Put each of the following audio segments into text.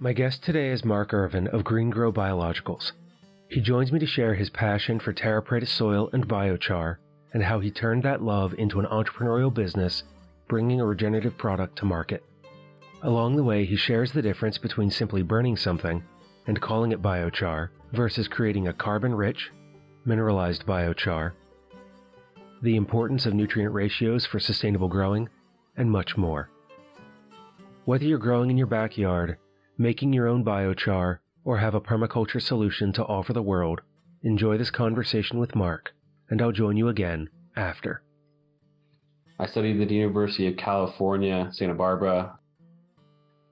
My guest today is Mark Ervin of GreenGro Biologicals. He joins me to share his passion for terraplated soil and biochar, and how he turned that love into an entrepreneurial business, bringing a regenerative product to market. Along the way, he shares the difference between simply burning something and calling it biochar versus creating a carbon-rich, mineralized biochar, the importance of nutrient ratios for sustainable growing, and much more. Whether you're growing in your backyard, making your own biochar, or have a permaculture solution to offer the world, enjoy this conversation with Mark, and I'll join you again after. I studied at the University of California, Santa Barbara.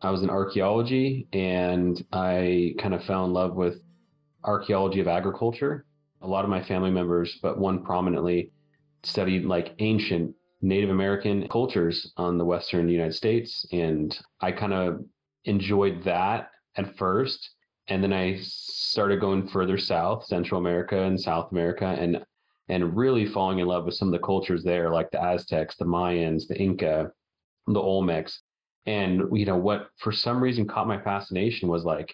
I was in archaeology, and I kind of fell in love with archaeology of agriculture. A lot of my family members, but one prominently, studied like ancient Native American cultures on the Western United States. And I kind of enjoyed that at first. And then I started going further south, Central America and South America, and really falling in love with some of the cultures there, like the Aztecs, the Mayans, the Inca, the Olmecs. And, you know, what for some reason caught my fascination was like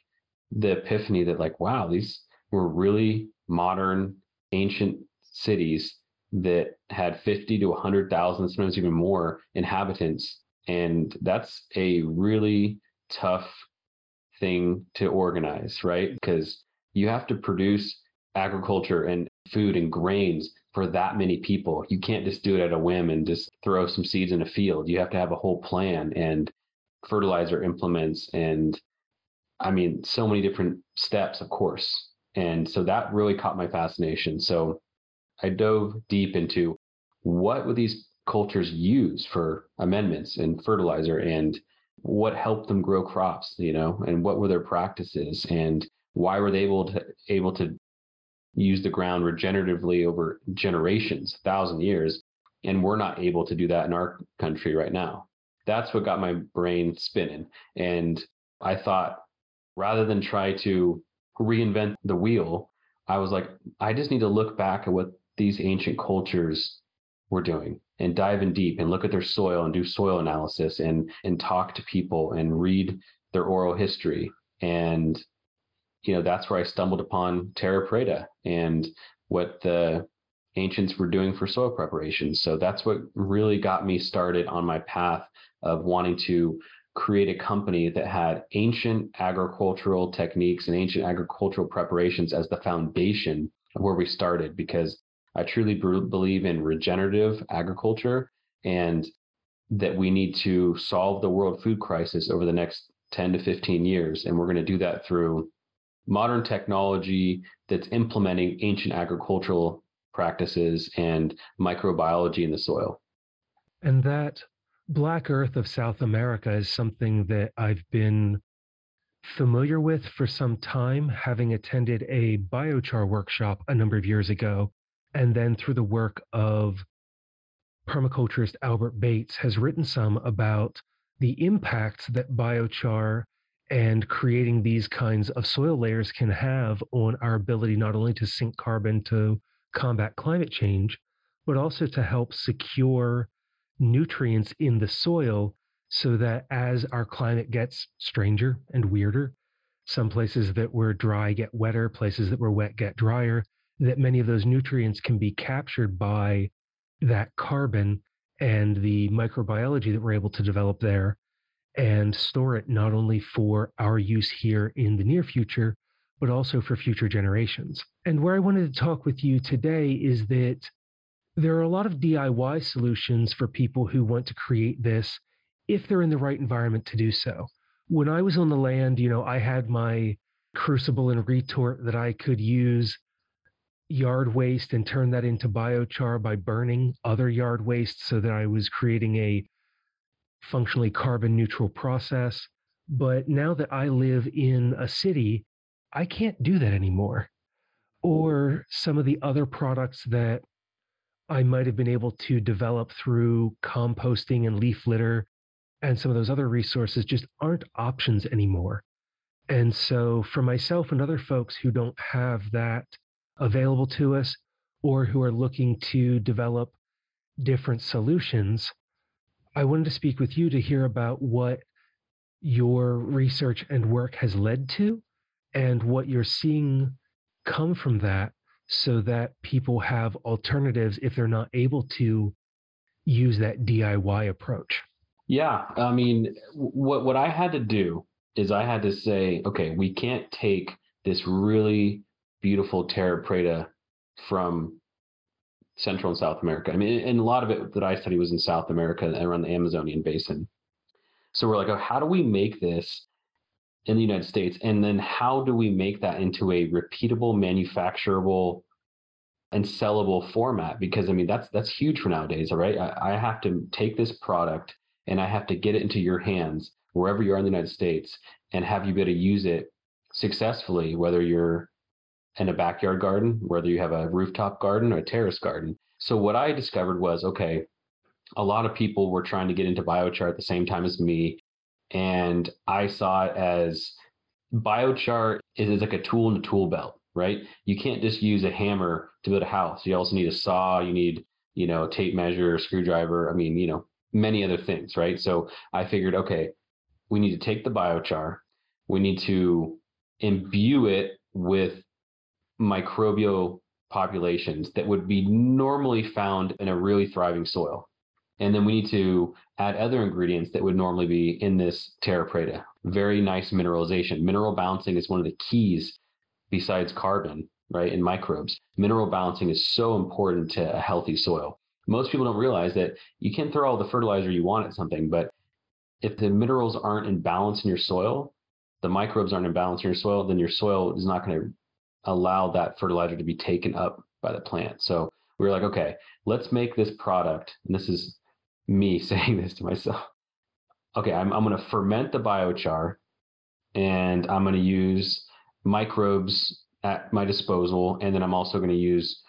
the epiphany that like, wow, these were really modern, ancient cities that had 50 to 100,000, sometimes even more inhabitants. And that's a really tough thing to organize, right? Because you have to produce agriculture and food and grains for that many people. You can't just do it at a whim and just throw some seeds in a field. You have to have a whole plan and fertilizer implements. And I mean, so many different steps, of course. And so that really caught my fascination. So I dove deep into what would these cultures use for amendments and fertilizer, and what helped them grow crops, you know, and what were their practices, and why were they able to use the ground regeneratively over generations, 1,000 years, and we're not able to do that in our country right now. That's what got my brain spinning. And I thought, rather than try to reinvent the wheel, I was like, I just need to look back at what these ancient cultures were doing and dive in deep and look at their soil and do soil analysis and talk to people and read their oral history. And, you know, that's where I stumbled upon terra preta and what the ancients were doing for soil preparation. So that's what really got me started on my path of wanting to create a company that had ancient agricultural techniques and ancient agricultural preparations as the foundation of where we started, because I truly believe in regenerative agriculture and that we need to solve the world food crisis over the next 10 to 15 years. And we're going to do that through modern technology that's implementing ancient agricultural practices and microbiology in the soil. And that Black Earth of South America is something that I've been familiar with for some time, having attended a biochar workshop a number of years ago. And then through the work of permaculturist Albert Bates has written some about the impacts that biochar and creating these kinds of soil layers can have on our ability not only to sink carbon to combat climate change, but also to help secure nutrients in the soil so that as our climate gets stranger and weirder, some places that were dry get wetter, places that were wet get drier, that many of those nutrients can be captured by that carbon and the microbiology that we're able to develop there and store it not only for our use here in the near future, but also for future generations. And where I wanted to talk with you today is that there are a lot of DIY solutions for people who want to create this if they're in the right environment to do so. When I was on the land, you know, I had my crucible and retort that I could use yard waste and turn that into biochar by burning other yard waste so that I was creating a functionally carbon neutral process. But now that I live in a city, I can't do that anymore. Or some of the other products that I might have been able to develop through composting and leaf litter and some of those other resources just aren't options anymore. And so for myself and other folks who don't have that available to us, or who are looking to develop different solutions, I wanted to speak with you to hear about what your research and work has led to and what you're seeing come from that, so that people have alternatives if they're not able to use that DIY approach. Yeah. I mean, what I had to do is I had to say, okay, we can't take this really beautiful terra preta from Central and South America. I mean, and a lot of it that I studied was in South America and around the Amazonian basin. So we're like, oh, how do we make this in the United States? And then how do we make that into a repeatable, manufacturable, and sellable format? Because I mean, that's huge for nowadays, right? I have to take this product and I have to get it into your hands wherever you are in the United States and have you be able to use it successfully, whether you're in a backyard garden, whether you have a rooftop garden or a terrace garden. So what I discovered was, okay, a lot of people were trying to get into biochar at the same time as me. And I saw it as biochar is like a tool in a tool belt, right? You can't just use a hammer to build a house. You also need a saw, you need, you know, tape measure, screwdriver. I mean, you know, many other things, right? So I figured, okay, we need to take the biochar, we need to imbue it with microbial populations that would be normally found in a really thriving soil. And then we need to add other ingredients that would normally be in this terra preta. Very nice mineralization. Mineral balancing is one of the keys besides carbon, right, and microbes. Mineral balancing is so important to a healthy soil. Most people don't realize that you can throw all the fertilizer you want at something, but if the minerals aren't in balance in your soil, the microbes aren't in balance in your soil, then your soil is not going to allow that fertilizer to be taken up by the plant. So we were like, okay, let's make this product. And this is me saying this to myself. Okay, I'm going to ferment the biochar and I'm going to use microbes at my disposal. And then I'm also going to use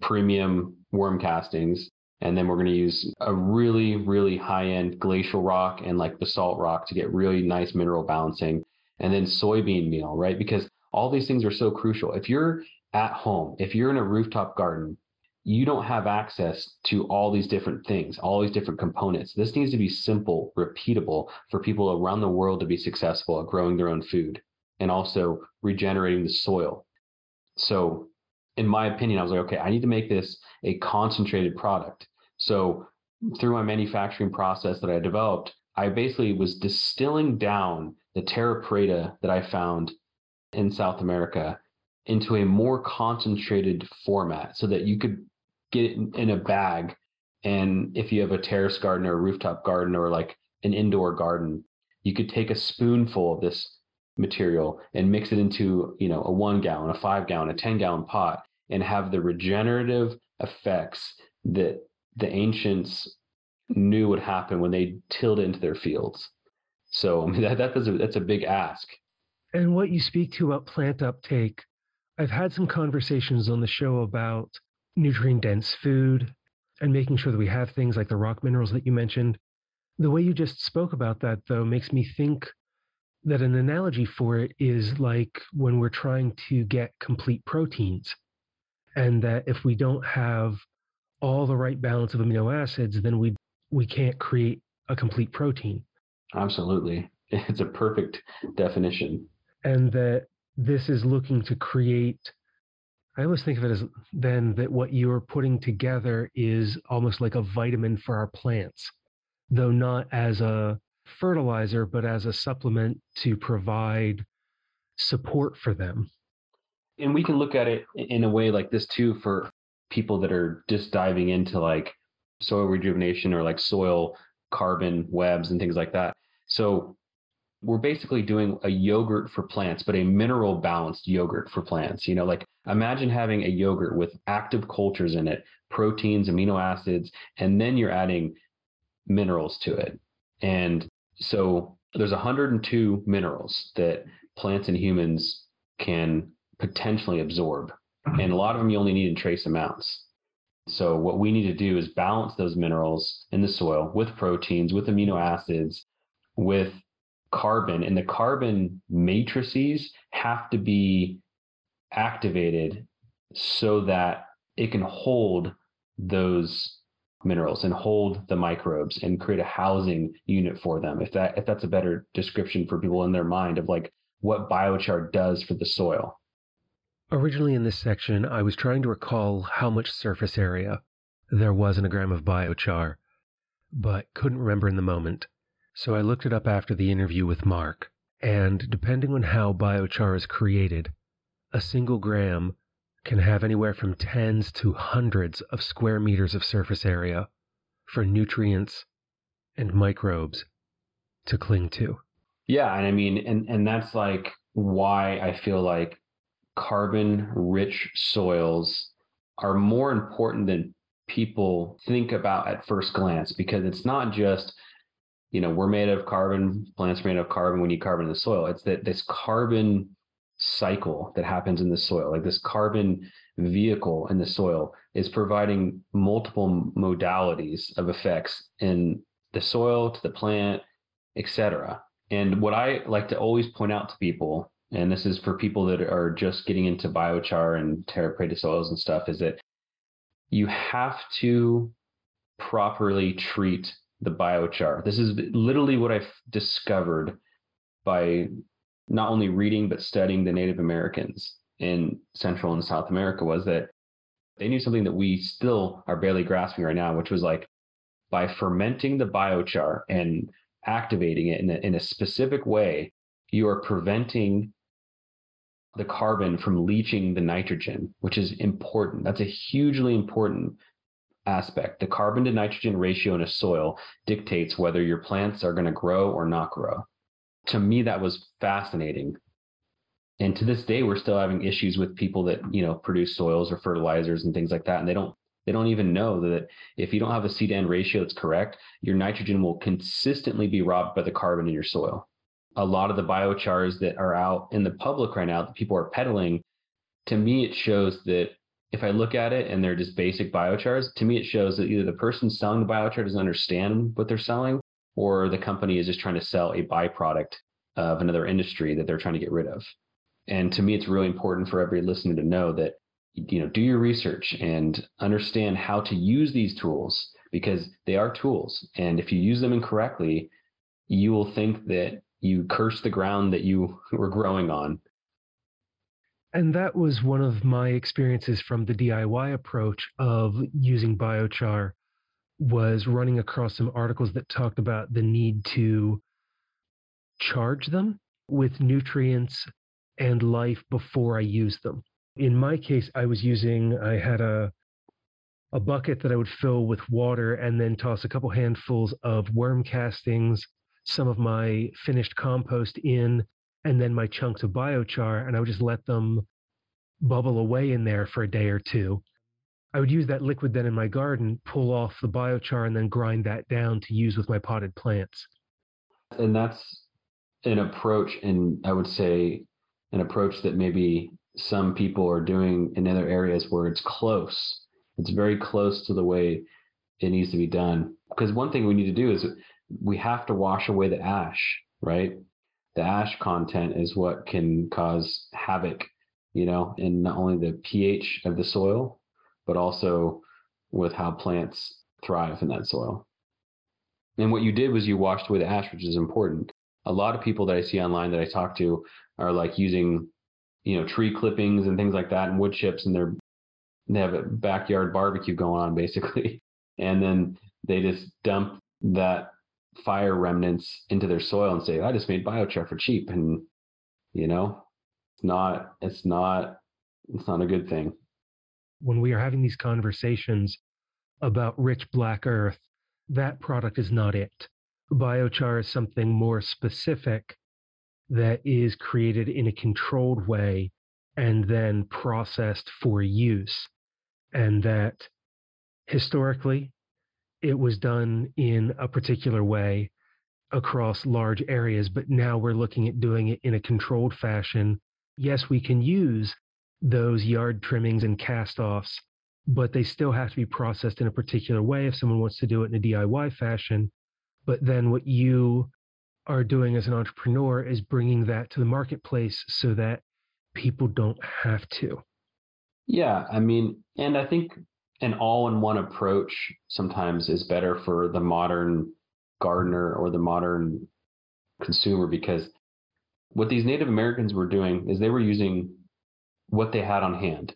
premium worm castings. And then we're going to use a really, really high-end glacial rock and like basalt rock to get really nice mineral balancing. And then soybean meal, right? Because all these things are so crucial. If you're at home, if you're in a rooftop garden, you don't have access to all these different things, all these different components. This needs to be simple, repeatable for people around the world to be successful at growing their own food and also regenerating the soil. So in my opinion, I was like, okay, I need to make this a concentrated product. So through my manufacturing process that I developed, I basically was distilling down the terra preta that I found in South America into a more concentrated format so that you could get it in a bag. And if you have a terrace garden or a rooftop garden or like an indoor garden, you could take a spoonful of this material and mix it into, you know, a 1 gallon, a 5 gallon, a 10 gallon pot and have the regenerative effects that the ancients knew would happen when they tilled into their fields. So I mean, that's a big ask. And what you speak to about plant uptake, I've had some conversations on the show about nutrient-dense food and making sure that we have things like the rock minerals that you mentioned. The way you just spoke about that, though, makes me think that an analogy for it is like when we're trying to get complete proteins, and that if we don't have all the right balance of amino acids, then we can't create a complete protein. Absolutely. It's a perfect definition. And that this is looking to create, I always think of it as then that what you're putting together is almost like a vitamin for our plants, though not as a fertilizer, but as a supplement to provide support for them. And we can look at it in a way like this too, for people that are just diving into like soil rejuvenation or like soil carbon webs and things like that. So we're basically doing a yogurt for plants, but a mineral balanced yogurt for plants. You know, like imagine having a yogurt with active cultures in it, proteins, amino acids, and then you're adding minerals to it. And so there's 102 minerals that plants and humans can potentially absorb. And a lot of them you only need in trace amounts. So what we need to do is balance those minerals in the soil with proteins, with amino acids, with carbon, and the carbon matrices have to be activated so that it can hold those minerals and hold the microbes and create a housing unit for them, if that's a better description for people in their mind of like what biochar does for the soil. Originally in this section, I was trying to recall how much surface area there was in a gram of biochar, but couldn't remember in the moment. So I looked it up after the interview with Mark, and depending on how biochar is created, a single gram can have anywhere from tens to hundreds of square meters of surface area for nutrients and microbes to cling to. Yeah, and I mean, and that's like why I feel like carbon-rich soils are more important than people think about at first glance, because it's not just, you know, we're made of carbon, plants are made of carbon, we need carbon in the soil. It's that this carbon cycle that happens in the soil, like this carbon vehicle in the soil, is providing multiple modalities of effects in the soil, to the plant, etc. And what I like to always point out to people, and this is for people that are just getting into biochar and terra preta soils and stuff, is that you have to properly treat the biochar. This is literally what I've discovered by not only reading, but studying the Native Americans in Central and South America, was that they knew something that we still are barely grasping right now, which was like, by fermenting the biochar and activating it in a specific way, you are preventing the carbon from leaching the nitrogen, which is important. That's a hugely important aspect. The carbon to nitrogen ratio in a soil dictates whether your plants are going to grow or not grow. To me, that was fascinating. And to this day, we're still having issues with people that, you know, produce soils or fertilizers and things like that. And they don't even know that if you don't have a seed-to-end ratio that's correct, your nitrogen will consistently be robbed by the carbon in your soil. A lot of the biochars that are out in the public right now that people are peddling, to me, it shows that if I look at it and they're just basic biochars, to me, it shows that either the person selling the biochar doesn't understand what they're selling, or the company is just trying to sell a byproduct of another industry that they're trying to get rid of. And to me, it's really important for every listener to know that, you know, do your research and understand how to use these tools, because they are tools. And if you use them incorrectly, you will think that you curse the ground that you were growing on. And that was one of my experiences from the DIY approach of using biochar, was running across some articles that talked about the need to charge them with nutrients and life before I use them. In my case, I had a bucket that I would fill with water and then toss a couple handfuls of worm castings, some of my finished compost in, and then my chunks of biochar, and I would just let them bubble away in there for a day or two. I would use that liquid then in my garden, pull off the biochar, and then grind that down to use with my potted plants. And that's an approach, and I would say an approach that maybe some people are doing in other areas where it's close. It's very close to the way it needs to be done. Because one thing we need to do is we have to wash away the ash, right? The ash content is what can cause havoc, you know, in not only the pH of the soil, but also with how plants thrive in that soil. And what you did was you washed away the ash, which is important. A lot of people that I see online that I talk to are like using, you know, tree clippings and things like that and wood chips, and they have a backyard barbecue going on basically. And then they just dump that fire remnants into their soil and say, I just made biochar for cheap. And, you know, it's not a good thing. When we are having these conversations about rich black earth, that product is not it. Biochar is something more specific that is created in a controlled way and then processed for use. And that historically, it was done in a particular way across large areas, but now we're looking at doing it in a controlled fashion. Yes, we can use those yard trimmings and cast-offs, but they still have to be processed in a particular way if someone wants to do it in a DIY fashion. But then what you are doing as an entrepreneur is bringing that to the marketplace so that people don't have to. Yeah, I mean, and I think an all-in-one approach sometimes is better for the modern gardener or the modern consumer, because what these Native Americans were doing is they were using what they had on hand.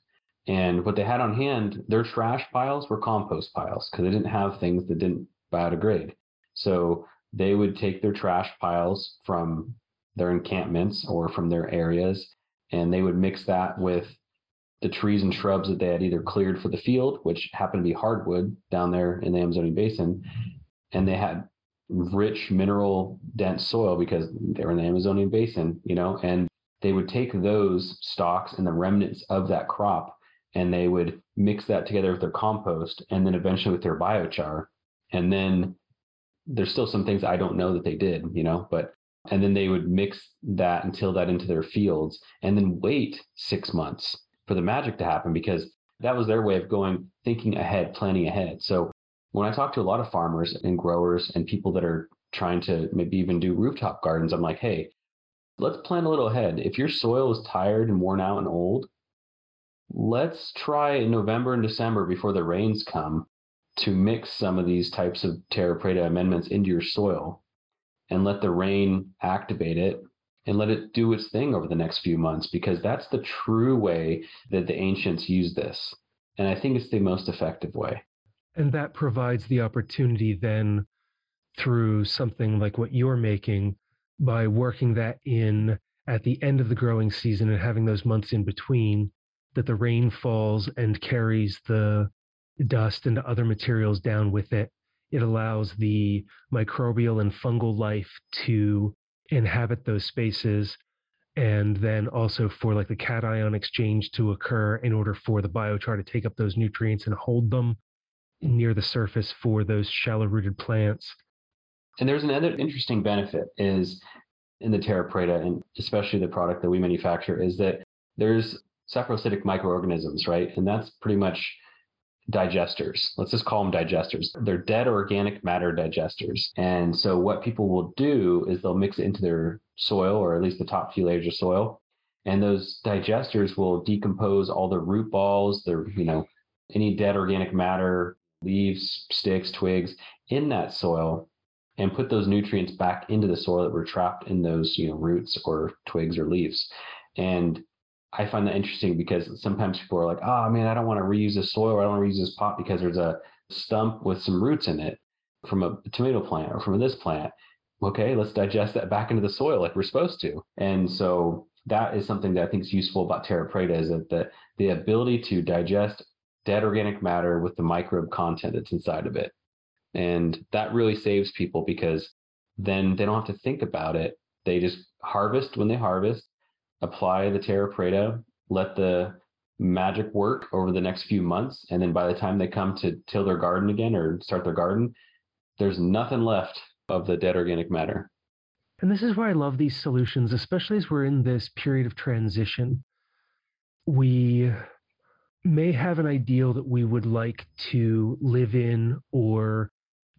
And what they had on hand, their trash piles were compost piles, because they didn't have things that didn't biodegrade. So they would take their trash piles from their encampments or from their areas, and they would mix that with the trees and shrubs that they had either cleared for the field, which happened to be hardwood down there in the Amazonian basin. And they had rich, mineral dense soil because they were in the Amazonian basin, you know, and they would take those stalks and the remnants of that crop, and they would mix that together with their compost, and then eventually with their biochar. And then there's still some things I don't know that they did, you know, but, and then they would mix that and till that into their fields, and then wait 6 months for the magic to happen, because that was their way of going, thinking ahead, planning ahead. So when I talk to a lot of farmers and growers and people that are trying to maybe even do rooftop gardens, I'm like, hey, let's plan a little ahead. If your soil is tired and worn out and old, let's try in November and December before the rains come to mix some of these types of terra preta amendments into your soil and let the rain activate it and let it do its thing over the next few months, because that's the true way that the ancients used this. And I think it's the most effective way. And that provides the opportunity then through something like what you're making by working that in at the end of the growing season and having those months in between, that the rain falls and carries the dust and other materials down with it. It allows the microbial and fungal life to inhabit those spaces, and then also for like the cation exchange to occur in order for the biochar to take up those nutrients and hold them near the surface for those shallow-rooted plants. And there's another interesting benefit is in the terra preta, and especially the product that we manufacture, is that there's saprophytic microorganisms, right? And that's pretty much digesters. Let's just call them digesters. They're dead organic matter digesters. And so what people will do is they'll mix it into their soil, or at least the top few layers of soil. And those digesters will decompose all the root balls, their, you know, any dead organic matter, leaves, sticks, twigs in that soil, and put those nutrients back into the soil that were trapped in those, you know, roots or twigs or leaves. And I find that interesting because sometimes people are like, oh man, I don't want to reuse this soil, or I don't want to reuse this pot because there's a stump with some roots in it from a tomato plant or from this plant. Okay, let's digest that back into the soil like we're supposed to. And so that is something that I think is useful about terra preta, is that the ability to digest dead organic matter with the microbe content that's inside of it. And that really saves people, because then they don't have to think about it. They just harvest when they harvest, apply the terra preta, let the magic work over the next few months. And then by the time they come to till their garden again or start their garden, there's nothing left of the dead organic matter. And this is where I love these solutions, especially as we're in this period of transition. We may have an ideal that we would like to live in or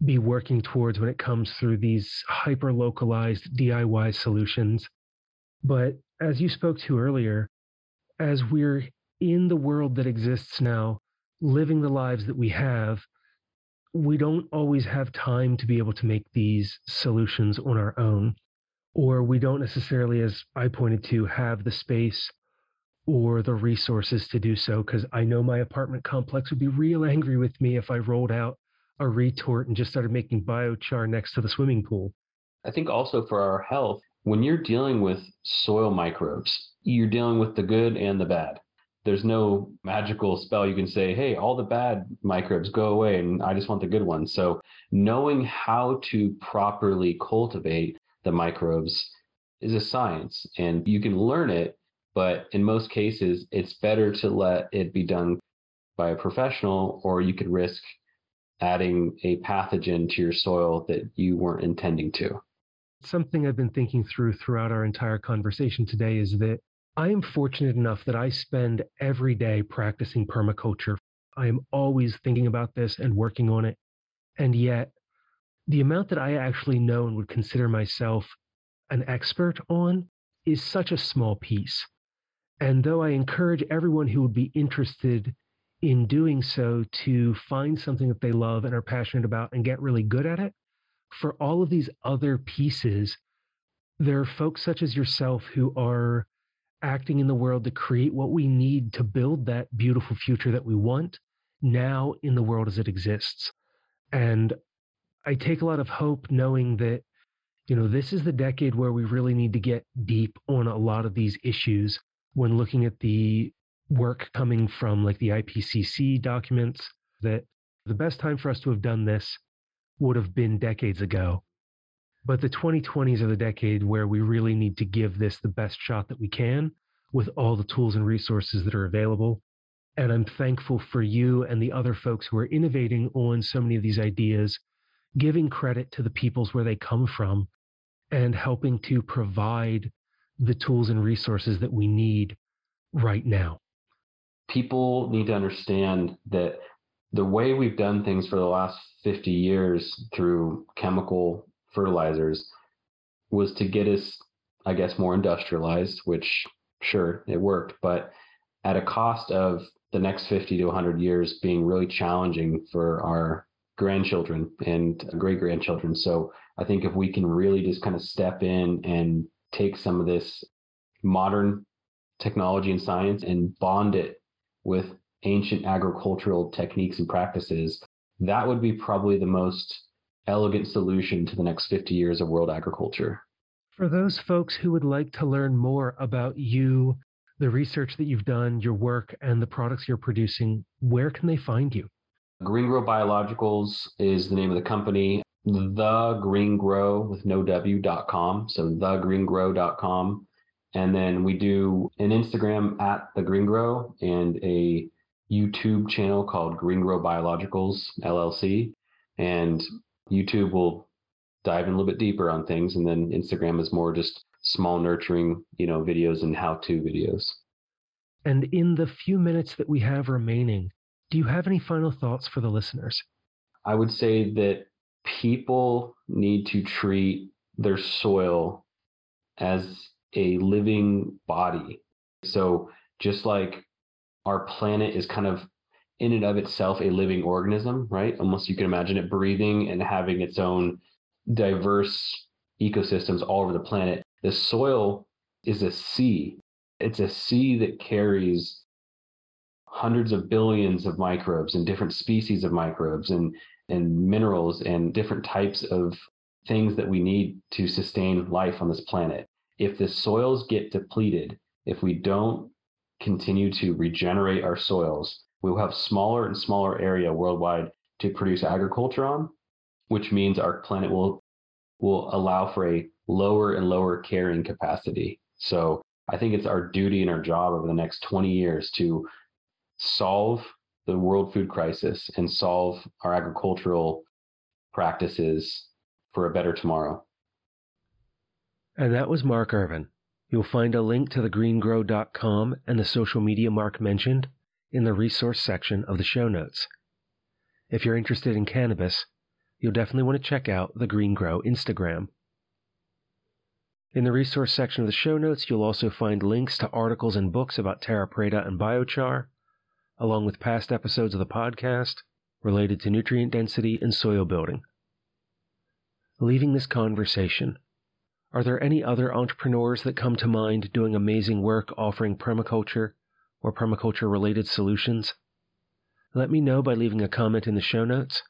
be working towards when it comes through these hyper-localized DIY solutions. But as you spoke to earlier, as we're in the world that exists now, living the lives that we have, we don't always have time to be able to make these solutions on our own, or we don't necessarily, as I pointed to, have the space or the resources to do so, because I know my apartment complex would be real angry with me if I rolled out a retort and just started making biochar next to the swimming pool. I think also for our health, when you're dealing with soil microbes, you're dealing with the good and the bad. There's no magical spell you can say, hey, all the bad microbes go away and I just want the good ones. So knowing how to properly cultivate the microbes is a science, and you can learn it, but in most cases, it's better to let it be done by a professional, or you could risk adding a pathogen to your soil that you weren't intending to. Something I've been thinking throughout our entire conversation today is that I am fortunate enough that I spend every day practicing permaculture. I am always thinking about this and working on it. And yet, the amount that I actually know and would consider myself an expert on is such a small piece. And though I encourage everyone who would be interested in doing so to find something that they love and are passionate about and get really good at it. For all of these other pieces, there are folks such as yourself who are acting in the world to create what we need to build that beautiful future that we want now in the world as it exists. And I take a lot of hope knowing that, you know, this is the decade where we really need to get deep on a lot of these issues when looking at the work coming from like the IPCC documents, that the best time for us to have done this would have been decades ago. But the 2020s are the decade where we really need to give this the best shot that we can with all the tools and resources that are available. And I'm thankful for you and the other folks who are innovating on so many of these ideas, giving credit to the peoples where they come from, and helping to provide the tools and resources that we need right now. People need to understand that the way we've done things for the last 50 years through chemical fertilizers was to get us, I guess, more industrialized, which sure, it worked, but at a cost of the next 50 to 100 years being really challenging for our grandchildren and great-grandchildren. So I think if we can really just kind of step in and take some of this modern technology and science and bond it with ancient agricultural techniques and practices, that would be probably the most elegant solution to the next 50 years of world agriculture. For those folks who would like to learn more about you, the research that you've done, your work, and the products you're producing, where can they find you? GreenGro Biologicals is the name of the company. thegreengrow.com. So thegreengrow.com. And then we do an Instagram at thegreengrow and a YouTube channel called GreenGro Biologicals LLC. And YouTube will dive in a little bit deeper on things. And then Instagram is more just small nurturing, videos and how-to videos. And in the few minutes that we have remaining, do you have any final thoughts for the listeners? I would say that people need to treat their soil as a living body. So just like our planet is kind of in and of itself a living organism, right? Almost you can imagine it breathing and having its own diverse ecosystems all over the planet. The soil is a sea. It's a sea that carries hundreds of billions of microbes and different species of microbes and minerals and different types of things that we need to sustain life on this planet. If the soils get depleted, if we don't continue to regenerate our soils, we will have smaller and smaller area worldwide to produce agriculture on, which means our planet will allow for a lower and lower carrying capacity. So I think it's our duty and our job over the next 20 years to solve the world food crisis and solve our agricultural practices for a better tomorrow. And that was Mark Ervin. You'll find a link to thegreengrow.com and the social media Mark mentioned in the resource section of the show notes. If you're interested in cannabis, you'll definitely want to check out the GreenGrow Instagram. In the resource section of the show notes, you'll also find links to articles and books about terra preta and biochar, along with past episodes of the podcast related to nutrient density and soil building. Leaving this conversation, are there any other entrepreneurs that come to mind doing amazing work offering permaculture or permaculture-related solutions? Let me know by leaving a comment in the show notes,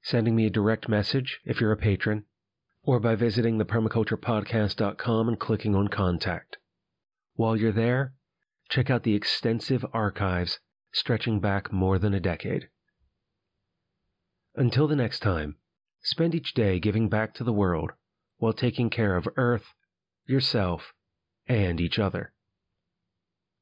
sending me a direct message if you're a patron, or by visiting thepermaculturepodcast.com and clicking on Contact. While you're there, check out the extensive archives stretching back more than a decade. Until the next time, spend each day giving back to the world while taking care of Earth, yourself, and each other.